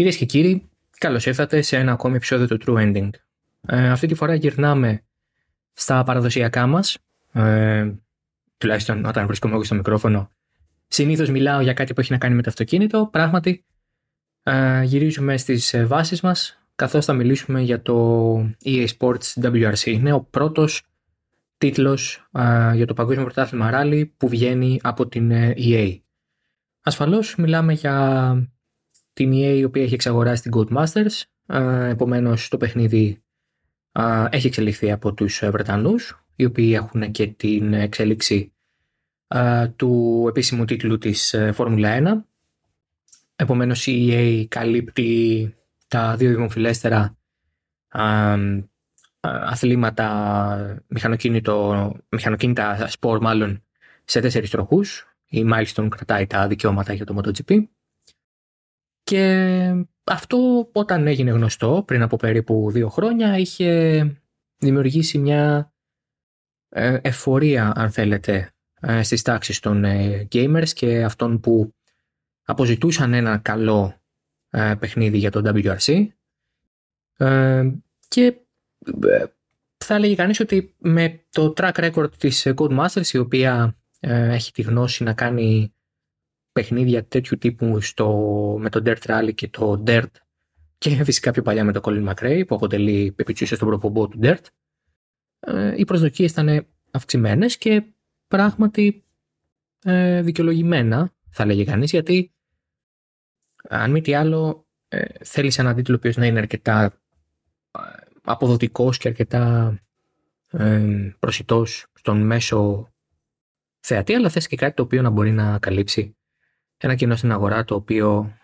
Κυρίες και κύριοι, καλώς ήρθατε σε ένα ακόμη επεισόδιο του True Ending. Αυτή τη φορά γυρνάμε στα παραδοσιακά μας, τουλάχιστον όταν βρίσκομαι εγώ στο μικρόφωνο. Συνήθως μιλάω για κάτι που έχει να κάνει με το αυτοκίνητο. Πράγματι, γυρίζουμε στις βάσεις μας, καθώς θα μιλήσουμε για το EA Sports WRC. Είναι ο πρώτος τίτλος για το Παγκόσμιο Πρωτάθλημα Rally που βγαίνει από την EA. Ασφαλώς μιλάμε για την EA η οποία έχει εξαγοράσει την Codemasters, επομένως το παιχνίδι έχει εξελιχθεί από τους Βρετανούς, οι οποίοι έχουν και την εξέλιξη του επίσημου τίτλου της Formula 1. Επομένως η EA καλύπτει τα δύο δημοφιλέστερα αθλήματα, μηχανοκίνητα σπορ μάλλον, σε 4 τροχούς. Η Milestone κρατάει τα δικαιώματα για το MotoGP. Και αυτό όταν έγινε γνωστό πριν από περίπου 2 χρόνια είχε δημιουργήσει μια ευφορία, αν θέλετε, στις τάξεις των gamers και αυτών που αποζητούσαν ένα καλό παιχνίδι για το WRC. Και θα έλεγε κανείς ότι με το track record της Codemasters, η οποία έχει τη γνώση να κάνει παιχνίδια τέτοιου τύπου με το Dirt Rally και το Dirt, και φυσικά πιο παλιά με το Colin McRae που αποτελεί επί της ουσίας τον προπομπό του Dirt, οι προσδοκίες ήταν αυξημένες και πράγματι δικαιολογημένα, θα λέγει κανείς, γιατί αν μη τι άλλο θέλεις έναν τίτλο ο οποίος να είναι αρκετά αποδοτικός και αρκετά προσιτός στον μέσο θεατή, αλλά θες και κάτι το οποίο να μπορεί να καλύψει ένα κοινό στην αγορά, το οποίο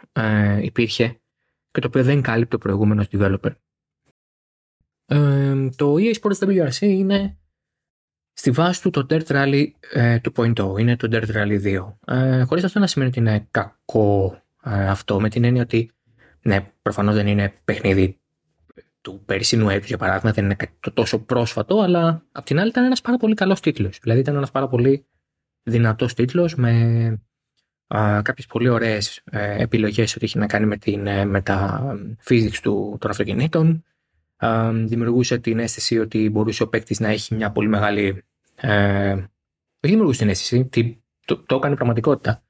υπήρχε και το οποίο δεν κάλυπτε ο προηγούμενος developer. Το EA Sports WRC είναι στη βάση του το Dirt Rally 2.0, είναι το Dirt Rally 2. Χωρίς αυτό να σημαίνει ότι είναι κακό αυτό, με την έννοια ότι ναι, προφανώς δεν είναι παιχνίδι του περσινού έτους, για παράδειγμα, δεν είναι κάτι το τόσο πρόσφατο, αλλά απ' την άλλη ήταν ένας πάρα πολύ καλός τίτλος. Δηλαδή ήταν ένας πάρα πολύ δυνατός τίτλος με κάποιες πολύ ωραίες επιλογές ό,τι έχει να κάνει με τα physics των αυτοκινήτων. Δημιουργούσε την αίσθηση ότι μπορούσε ο παίκτης να έχει μια πολύ μεγάλη... Όχι δημιουργούσε την αίσθηση, το έκανε πραγματικότητα.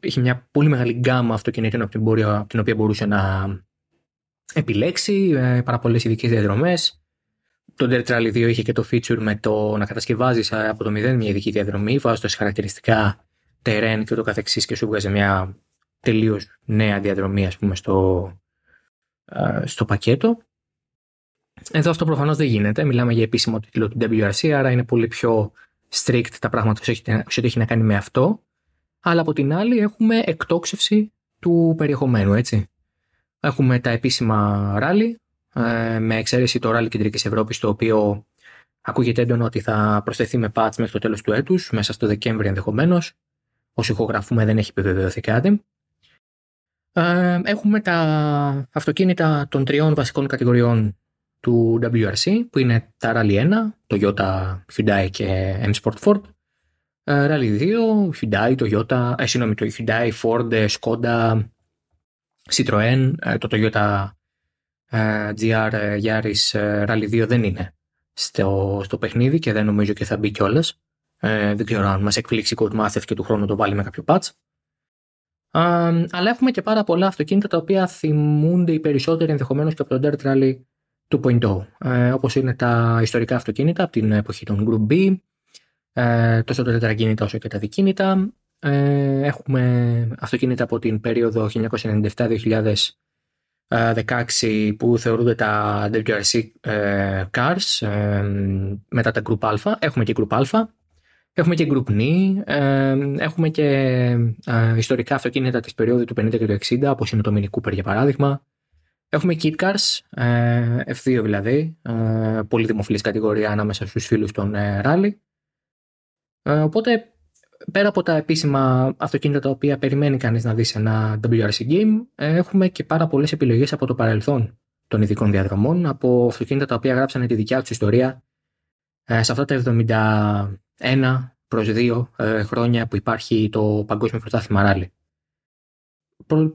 Είχε μια πολύ μεγάλη γκάμα αυτοκινήτων από την οποία μπορούσε να επιλέξει, πάρα πολλές ειδικές διαδρομές. Το Dirt Rally 2 είχε και το feature με το να κατασκευάζεις από το 0 μια ειδική διαδρομή, βάζοντας χαρακτηριστικά terrain και ούτω καθεξής, και σου βγάζει μια τελείως νέα διαδρομή, ας πούμε, στο πακέτο. Εδώ αυτό προφανώς δεν γίνεται. Μιλάμε για επίσημο τίτλο του WRC, άρα είναι πολύ πιο strict τα πράγματα σε ό,τι έχει να κάνει με αυτό. Αλλά από την άλλη έχουμε εκτόξευση του περιεχομένου, έτσι. Έχουμε τα επίσημα rally, με εξαίρεση το Rally Κεντρικής Ευρώπης, το οποίο ακούγεται έντονο ότι θα προσθεθεί με patch μέχρι το τέλος του έτους, μέσα στο Δεκέμβρη ενδεχομένως. Όσο ηχογραφούμε δεν έχει επιβεβαιωθεί κάτι. Έχουμε τα αυτοκίνητα των 3 βασικών κατηγοριών του WRC, που είναι τα Rally 1, Toyota, Hyundai και M Sport Ford. Rally 2, Hyundai, Toyota, το Hyundai, Ford, Skoda, Citroën. Το Toyota GR Yaris Rally 2 δεν είναι στο παιχνίδι και δεν νομίζω και θα μπει κιόλας. Δεν ξέρω αν μας εκπλήξει η Codemasters και του χρόνου το βάλει με κάποιο patch. Αλλά έχουμε και πάρα πολλά αυτοκίνητα τα οποία θυμούνται οι περισσότεροι ενδεχομένως και από το Dirt Rally 2.0, όπως είναι τα ιστορικά αυτοκίνητα από την εποχή των Group B, τόσο τα τετρακίνητα όσο και τα δικίνητα. Έχουμε αυτοκίνητα από την περίοδο 1997-2016 που θεωρούνται τα WRC cars, μετά τα Group Α. Έχουμε και Group Α, έχουμε και Group N, έχουμε και ιστορικά αυτοκίνητα της περίοδου του 50 και του 60, όπως είναι το Mini Cooper για παράδειγμα. Έχουμε Kit Cars, F2 δηλαδή, πολύ δημοφιλής κατηγορία ανάμεσα στους φίλους των Rally. Οπότε πέρα από τα επίσημα αυτοκίνητα τα οποία περιμένει κανείς να δει σε ένα WRC game, έχουμε και πάρα πολλές επιλογές από το παρελθόν των ειδικών διαδρομών, από αυτοκίνητα τα οποία γράψανε τη δικιά τους ιστορία σε αυτά τα 71-2 χρόνια που υπάρχει το Παγκόσμιο Πρωτάθλημα Rally.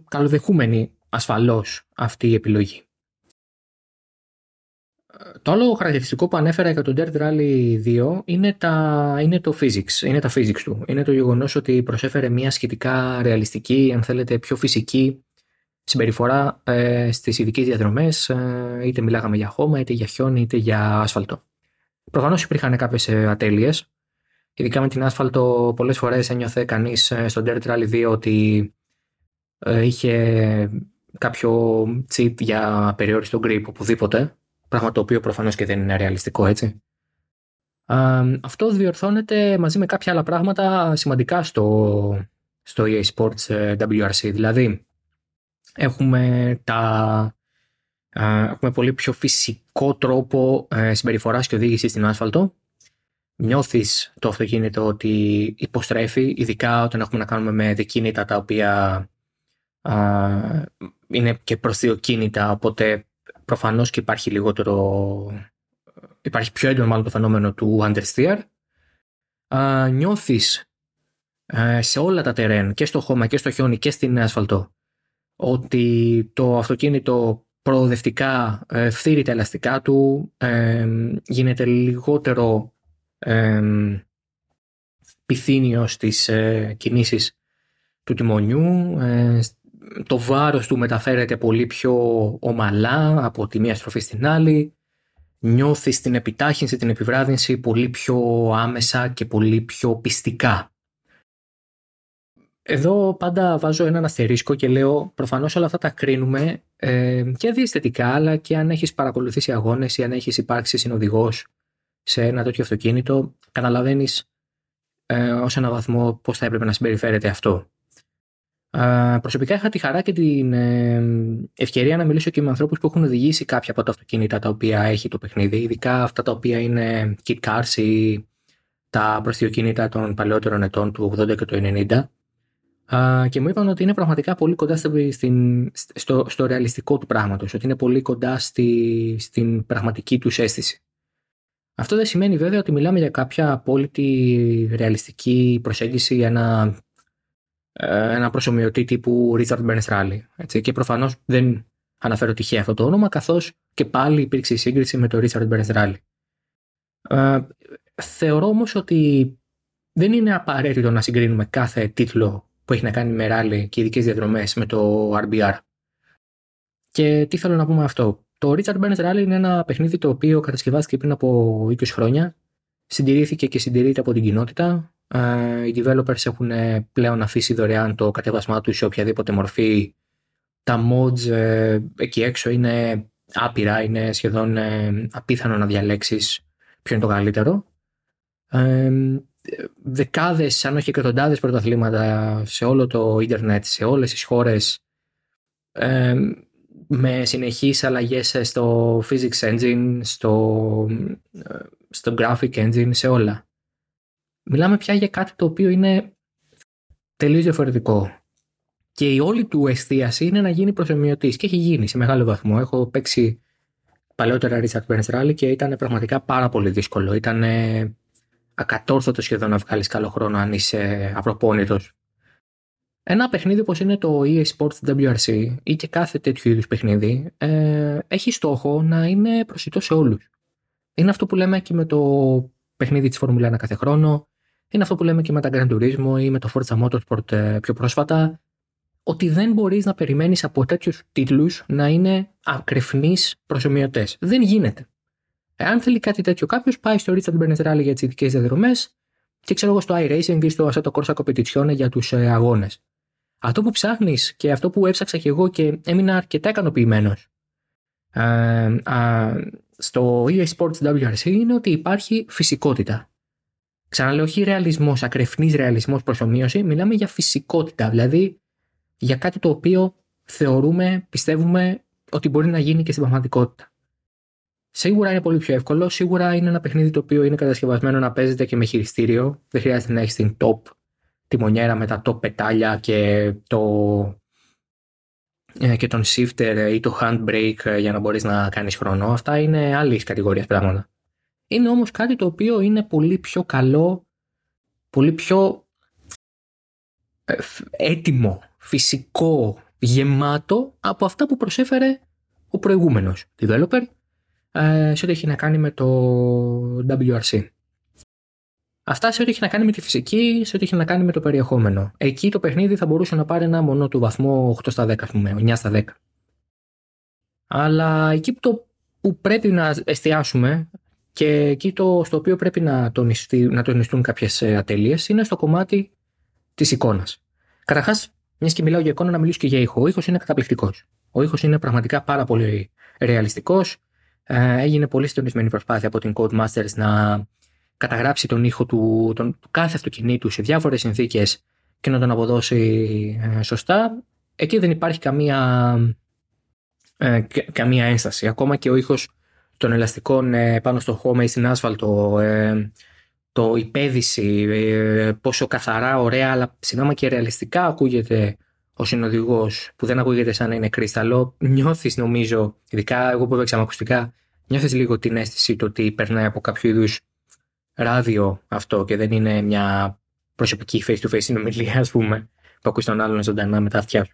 Καλοδεχούμενη ασφαλώς αυτή η επιλογή. Το άλλο χαρακτηριστικό που ανέφερα για το Dirt Rally 2 είναι το physics, είναι τα physics του. Είναι το γεγονός ότι προσέφερε μια σχετικά ρεαλιστική, αν θέλετε πιο φυσική συμπεριφορά στις ειδικές διαδρομές, είτε μιλάγαμε για χώμα, είτε για χιόνι, είτε για άσφαλτο. Προφανώς υπήρχαν κάποιες ατέλειες, ειδικά με την άσφαλτο πολλές φορές ένιωθε κανείς στο Dirt Rally 2 ότι είχε κάποιο chip για περιόριστο grip οπουδήποτε, πράγμα το οποίο προφανώς και δεν είναι ρεαλιστικό, έτσι. Αυτό διορθώνεται μαζί με κάποια άλλα πράγματα σημαντικά στο EA Sports WRC. Δηλαδή, έχουμε πολύ πιο φυσικό τρόπο συμπεριφοράς και οδήγησης στην άσφαλτο. Νιώθεις το αυτοκίνητο ότι υποστρέφει, ειδικά όταν έχουμε να κάνουμε με δικίνητα τα οποία είναι και προσδιοκίνητα, οπότε προφανώς και υπάρχει πιο έντονο μάλλον το φαινόμενο του understeer. Νιώθεις σε όλα τα τερέν, και στο χώμα και στο χιόνι και στην ασφαλτό, ότι το αυτοκίνητο προοδευτικά φθείρει τα ελαστικά του, γίνεται λιγότερο πιθήνιο στις κινήσεις του τιμονιού, το βάρος του μεταφέρεται πολύ πιο ομαλά από τη μία στροφή στην άλλη, νιώθεις την επιτάχυνση, την επιβράδυνση πολύ πιο άμεσα και πολύ πιο πιστικά. Εδώ πάντα βάζω έναν αστερίσκο και λέω προφανώς όλα αυτά τα κρίνουμε και διαισθητικά, αλλά και αν έχεις παρακολουθήσει αγώνες ή αν έχεις υπάρξει συνοδηγός σε ένα τέτοιο αυτοκίνητο, καταλαβαίνεις ως έναν βαθμό πώς θα έπρεπε να συμπεριφέρεται αυτό. Προσωπικά είχα τη χαρά και την ευκαιρία να μιλήσω και με ανθρώπους που έχουν οδηγήσει κάποια από τα αυτοκίνητα τα οποία έχει το παιχνίδι, ειδικά αυτά τα οποία είναι kit cars ή τα προσδιοκίνητα των παλαιότερων ετών του 80 και του 90, και μου είπαν ότι είναι πραγματικά πολύ κοντά στο ρεαλιστικό του πράγματος, ότι είναι πολύ κοντά στην πραγματική τους αίσθηση. Αυτό δεν σημαίνει βέβαια ότι μιλάμε για κάποια απόλυτη ρεαλιστική προσέγγιση, για ένα προσομοιωτή τύπου Richard Burns Rally. Έτσι. Και προφανώς δεν αναφέρω τυχαία αυτό το όνομα, καθώς και πάλι υπήρξε η σύγκριση με το Richard Burns Rally. Θεωρώ όμως ότι δεν είναι απαραίτητο να συγκρίνουμε κάθε τίτλο που έχει να κάνει με ράλι και ειδικές διαδρομές με το RBR. Και τι θέλω να πούμε αυτό. Το Richard Burns Rally είναι ένα παιχνίδι το οποίο κατασκευάστηκε πριν από 20 χρόνια. Συντηρήθηκε και συντηρείται από την κοινότητα. Οι developers έχουν πλέον αφήσει δωρεάν το κατέβασμά τους σε οποιαδήποτε μορφή. Τα mods εκεί έξω είναι άπειρα, είναι σχεδόν απίθανο να διαλέξεις ποιο είναι το καλύτερο. Δεκάδες αν όχι εκατοντάδες πρωταθλήματα σε όλο το ίντερνετ, σε όλες τις χώρες, με συνεχείς αλλαγές στο physics engine, στο graphic engine, σε όλα. Μιλάμε πια για κάτι το οποίο είναι τελείως διαφορετικό. Και η όλη του εστίαση είναι να γίνει προσομοιωτής. Και έχει γίνει σε μεγάλο βαθμό. Έχω παίξει παλαιότερα Richard Burns Rally και ήταν πραγματικά πάρα πολύ δύσκολο. Ήταν ακατόρθωτο σχεδόν να βγάλεις καλό χρόνο αν είσαι απροπόνητος. Ένα παιχνίδι όπως είναι το EA Sports WRC ή και κάθε τέτοιου είδους παιχνίδι έχει στόχο να είναι προσιτό σε όλους. Είναι αυτό που λέμε και με το παιχνίδι της Φόρμουλα 1 κάθε χρόνο. Είναι αυτό που λέμε και με τα Gran Turismo ή με το Forza Motorsport πιο πρόσφατα, ότι δεν μπορείς να περιμένεις από τέτοιους τίτλους να είναι ακρεφνείς προσομοιωτές. Δεν γίνεται. Εάν θέλει κάτι τέτοιο κάποιος, πάει στο Richard Burns Rally για τις ειδικές διαδρομές και ξέρω εγώ στο iRacing ή στο Assetto Corsa Competition για τους αγώνες. Αυτό που ψάχνεις και αυτό που έψαξα και εγώ και έμεινα αρκετά ικανοποιημένος στο EA Sports WRC είναι ότι υπάρχει φυσικότητα. Ξαναλέω, όχι ρεαλισμός, ακρεφνής ρεαλισμός προσομοίωση, μιλάμε για φυσικότητα, δηλαδή για κάτι το οποίο θεωρούμε, πιστεύουμε ότι μπορεί να γίνει και στην πραγματικότητα. Σίγουρα είναι πολύ πιο εύκολο, σίγουρα είναι ένα παιχνίδι το οποίο είναι κατασκευασμένο να παίζεται και με χειριστήριο, δεν χρειάζεται να έχεις την top τιμονιέρα με τα top πετάλια και τον shifter ή το handbrake για να μπορείς να κάνεις χρόνο. Αυτά είναι άλλης κατηγορίας πράγματα. Είναι όμως κάτι το οποίο είναι πολύ πιο καλό, πολύ πιο έτοιμο, φυσικό, γεμάτο από αυτά που προσέφερε ο προηγούμενος developer σε ό,τι έχει να κάνει με το WRC. Αυτά σε ό,τι έχει να κάνει με τη φυσική, σε ό,τι έχει να κάνει με το περιεχόμενο. Εκεί το παιχνίδι θα μπορούσε να πάρει ένα μονό του βαθμό 8 στα 10, ας πούμε, 9 στα 10. Αλλά εκεί που πρέπει να εστιάσουμε και εκεί στο οποίο πρέπει να τονιστούν κάποιες ατέλειες είναι στο κομμάτι της εικόνας. Καταρχάς, μιας και μιλάω για εικόνα, να μιλήσω και για ήχο. Ο ήχος είναι καταπληκτικός. Ο ήχος είναι πραγματικά πάρα πολύ ρεαλιστικός. Έγινε πολύ συντονισμένη προσπάθεια από την Codemasters να καταγράψει τον ήχο του κάθε αυτοκινήτου σε διάφορες συνθήκες και να τον αποδώσει σωστά. Εκεί δεν υπάρχει καμία ένσταση. Ακόμα και ο ήχος των ελαστικών πάνω στο χώμα ή στην άσφαλτο, το υπέδυση, πόσο καθαρά, ωραία, αλλά συνάμα και ρεαλιστικά ακούγεται ο συνοδηγός, που δεν ακούγεται σαν να είναι κρύσταλλο. Νιώθεις, νομίζω, ειδικά εγώ που έπαιξα με ακουστικά, νιώθεις λίγο την αίσθηση το ότι περνάει από κάποιο είδους ράδιο αυτό και δεν είναι μια προσωπική face-to-face συνομιλία, ας πούμε, που ακούεις τον άλλον ζωντανά με τα αυτιά σου.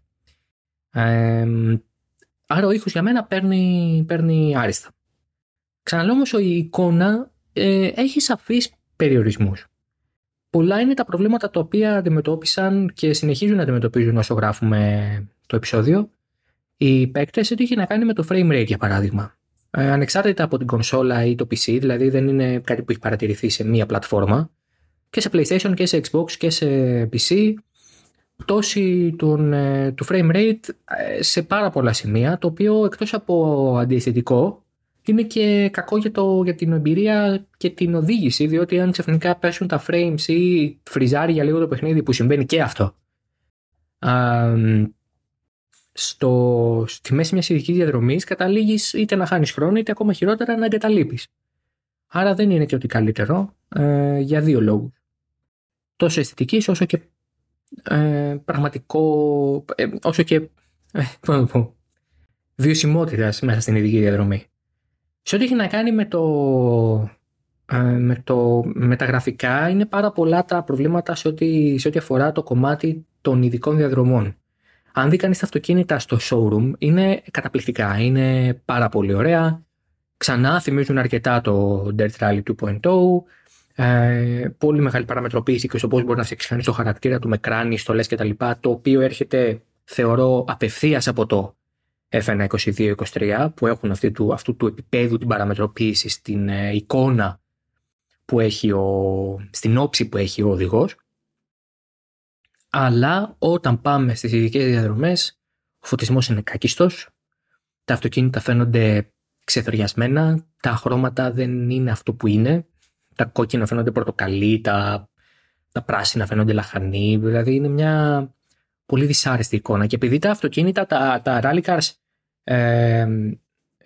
Άρα ο ήχος για μένα παίρνει άριστα. Ξαναλέω όμως, η εικόνα έχει σαφείς περιορισμούς. Πολλά είναι τα προβλήματα τα οποία αντιμετώπισαν και συνεχίζουν να αντιμετωπίζουν όσο γράφουμε το επεισόδιο οι παίκτες, ότι είχε να κάνει με το frame rate, για παράδειγμα. Ανεξάρτητα από την κονσόλα ή το PC, δηλαδή δεν είναι κάτι που έχει παρατηρηθεί σε μία πλατφόρμα. Και σε PlayStation και σε Xbox και σε PC, πτώση του frame rate σε πάρα πολλά σημεία, το οποίο εκτός από αντιαισθητικό είναι και κακό για την εμπειρία και την οδήγηση, διότι αν ξαφνικά πέσουν τα frames ή φριζάρει για λίγο το παιχνίδι, που συμβαίνει και αυτό, στη μέση μιας ειδικής διαδρομής καταλήγεις είτε να χάνεις χρόνο είτε ακόμα χειρότερα να εγκαταλείπεις. Άρα δεν είναι και ότι καλύτερο, για δύο λόγους. Τόσο αισθητικής όσο και πραγματικό, όσο και βιωσιμότητας μέσα στην ειδική διαδρομή. Σε ό,τι έχει να κάνει με τα γραφικά, είναι πάρα πολλά τα προβλήματα σε ό,τι αφορά το κομμάτι των ειδικών διαδρομών. Αν δει κανείς τα αυτοκίνητα στο showroom, είναι καταπληκτικά, είναι πάρα πολύ ωραία. Ξανά θυμίζουν αρκετά το Dirt Rally 2.0. Πολύ μεγάλη παραμετροποίηση και στο πώς μπορεί να φτιάξει κανείς το χαρακτήρα του με κράνη, στολές κτλ. Το οποίο έρχεται, θεωρώ, απευθείας από το F1 22-23, που έχουν αυτού του επίπεδου την παραμετροποίηση στην εικόνα που έχει στην όψη που έχει ο οδηγός. Αλλά όταν πάμε στις ειδικές διαδρομές, ο φωτισμός είναι κακίστος, τα αυτοκίνητα φαίνονται ξεθοριασμένα, τα χρώματα δεν είναι αυτό που είναι, τα κόκκινα φαίνονται πορτοκαλί, τα πράσινα φαίνονται λαχανί, δηλαδή είναι μια πολύ δυσάρεστη εικόνα. Και επειδή τα αυτοκίνητα, τα rally cars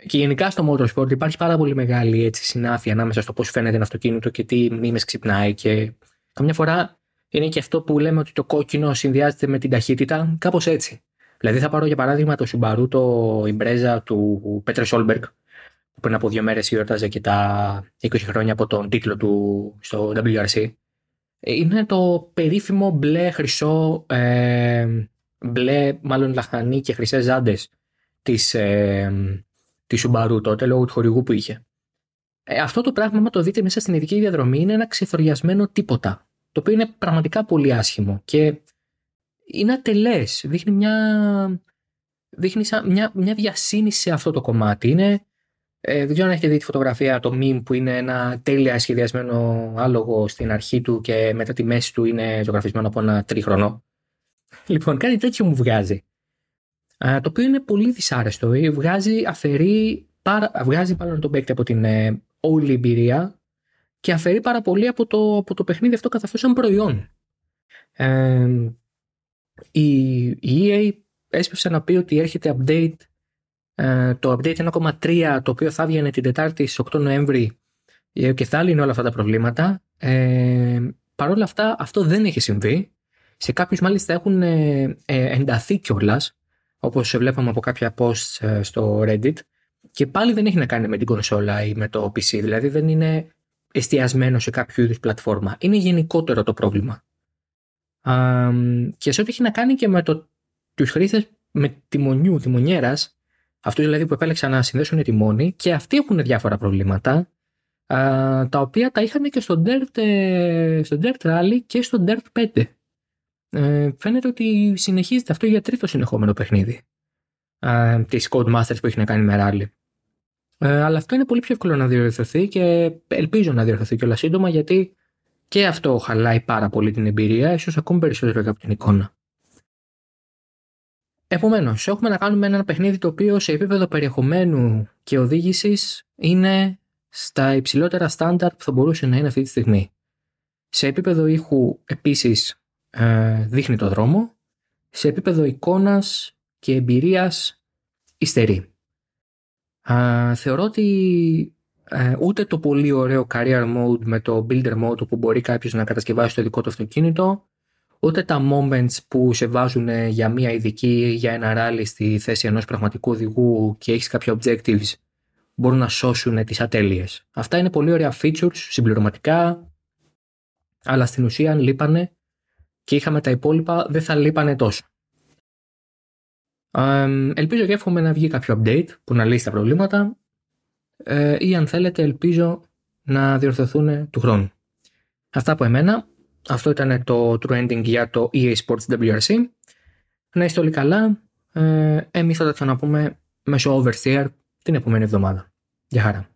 και γενικά στο motorsport υπάρχει πάρα πολύ μεγάλη συνάφεια ανάμεσα στο πώς φαίνεται ένα αυτοκίνητο και τι μνήμες ξυπνάει, και καμιά φορά είναι και αυτό που λέμε ότι το κόκκινο συνδυάζεται με την ταχύτητα, κάπως έτσι. Δηλαδή, θα πάρω για παράδειγμα το Subaru, η μπρέζα του Peter Solberg, που πριν από 2 μέρες γιόρταζε και τα 20 χρόνια από τον τίτλο του στο WRC. Είναι το περίφημο μπλε λαχανί και χρυσές ζάντες της Subaru τότε, λόγω του χορηγού που είχε. Αυτό το πράγμα, άμα το δείτε μέσα στην ειδική διαδρομή, είναι ένα ξεθοριασμένο τίποτα, το οποίο είναι πραγματικά πολύ άσχημο και είναι ατελές. Δείχνει μια βιασύνη σε αυτό το κομμάτι. Είναι, δεν ξέρω αν έχετε δει τη φωτογραφία, το meme που είναι ένα τέλεια σχεδιασμένο άλογο στην αρχή του και μετά τη μέση του είναι ζωγραφισμένο από ένα 3χρονό. Λοιπόν, κάτι τέτοιο μου βγάζει. Το οποίο είναι πολύ δυσάρεστο. Βγάζει πάνω τον παίκτη από την όλη εμπειρία και αφαιρεί πάρα πολύ από το παιχνίδι αυτό καθ' αυτό σαν προϊόν. Η EA έσπευσε να πει ότι έρχεται update, το update 1.3, το οποίο θα βγαίνει την Τετάρτη στις 8 Νοέμβρη και θα λύνει όλα αυτά τα προβλήματα. Παρ' όλα αυτά, αυτό δεν έχει συμβεί. Σε κάποιους μάλιστα έχουν ενταθεί κιόλας, όπως βλέπαμε από κάποια posts στο Reddit, και πάλι δεν έχει να κάνει με την κονσόλα ή με το PC, δηλαδή δεν είναι εστιασμένο σε κάποιο είδους πλατφόρμα. Είναι γενικότερο το πρόβλημα. Και σε ό,τι έχει να κάνει και με τους χρήστες με τιμονιού, τιμονιέρας, αυτούς δηλαδή που επέλεξαν να συνδέσουν τιμόνι, και αυτοί έχουν διάφορα προβλήματα, τα οποία τα είχαν και στο Dirt Rally και στο Dirt 5. Φαίνεται ότι συνεχίζεται αυτό για τρίτο συνεχόμενο παιχνίδι της Codemasters που έχει να κάνει με Rally. Αλλά αυτό είναι πολύ πιο εύκολο να διορθωθεί και ελπίζω να διορθωθεί κιόλας σύντομα, γιατί και αυτό χαλάει πάρα πολύ την εμπειρία, ίσως ακόμη περισσότερο από την εικόνα. Επομένως, έχουμε να κάνουμε ένα παιχνίδι το οποίο σε επίπεδο περιεχομένου και οδήγησης είναι στα υψηλότερα στάνταρ που θα μπορούσε να είναι αυτή τη στιγμή. Σε επίπεδο ήχου επίσης δείχνει το δρόμο, σε επίπεδο εικόνας και εμπειρίας υστερεί. Θεωρώ ότι ούτε το πολύ ωραίο career mode με το builder mode όπου μπορεί κάποιος να κατασκευάσει το δικό του αυτοκίνητο, ούτε τα moments που σε βάζουν για μία ειδική, για ένα rally στη θέση ενός πραγματικού οδηγού και έχεις κάποια objectives, μπορούν να σώσουν τις ατέλειες. Αυτά είναι πολύ ωραία features, συμπληρωματικά, αλλά στην ουσία αν λείπανε και είχαμε τα υπόλοιπα, δεν θα λείπανε τόσο. Ελπίζω και εύχομαι να βγει κάποιο update που να λύσει τα προβλήματα, ή αν θέλετε ελπίζω να διορθωθούν του χρόνου. Αυτά από εμένα. Αυτό ήταν το true ending για το EA Sports WRC. Να είστε όλοι καλά. Εμείς θα τα ξαναπούμε μέσω Oversteer την επόμενη εβδομάδα. Γεια χαρά.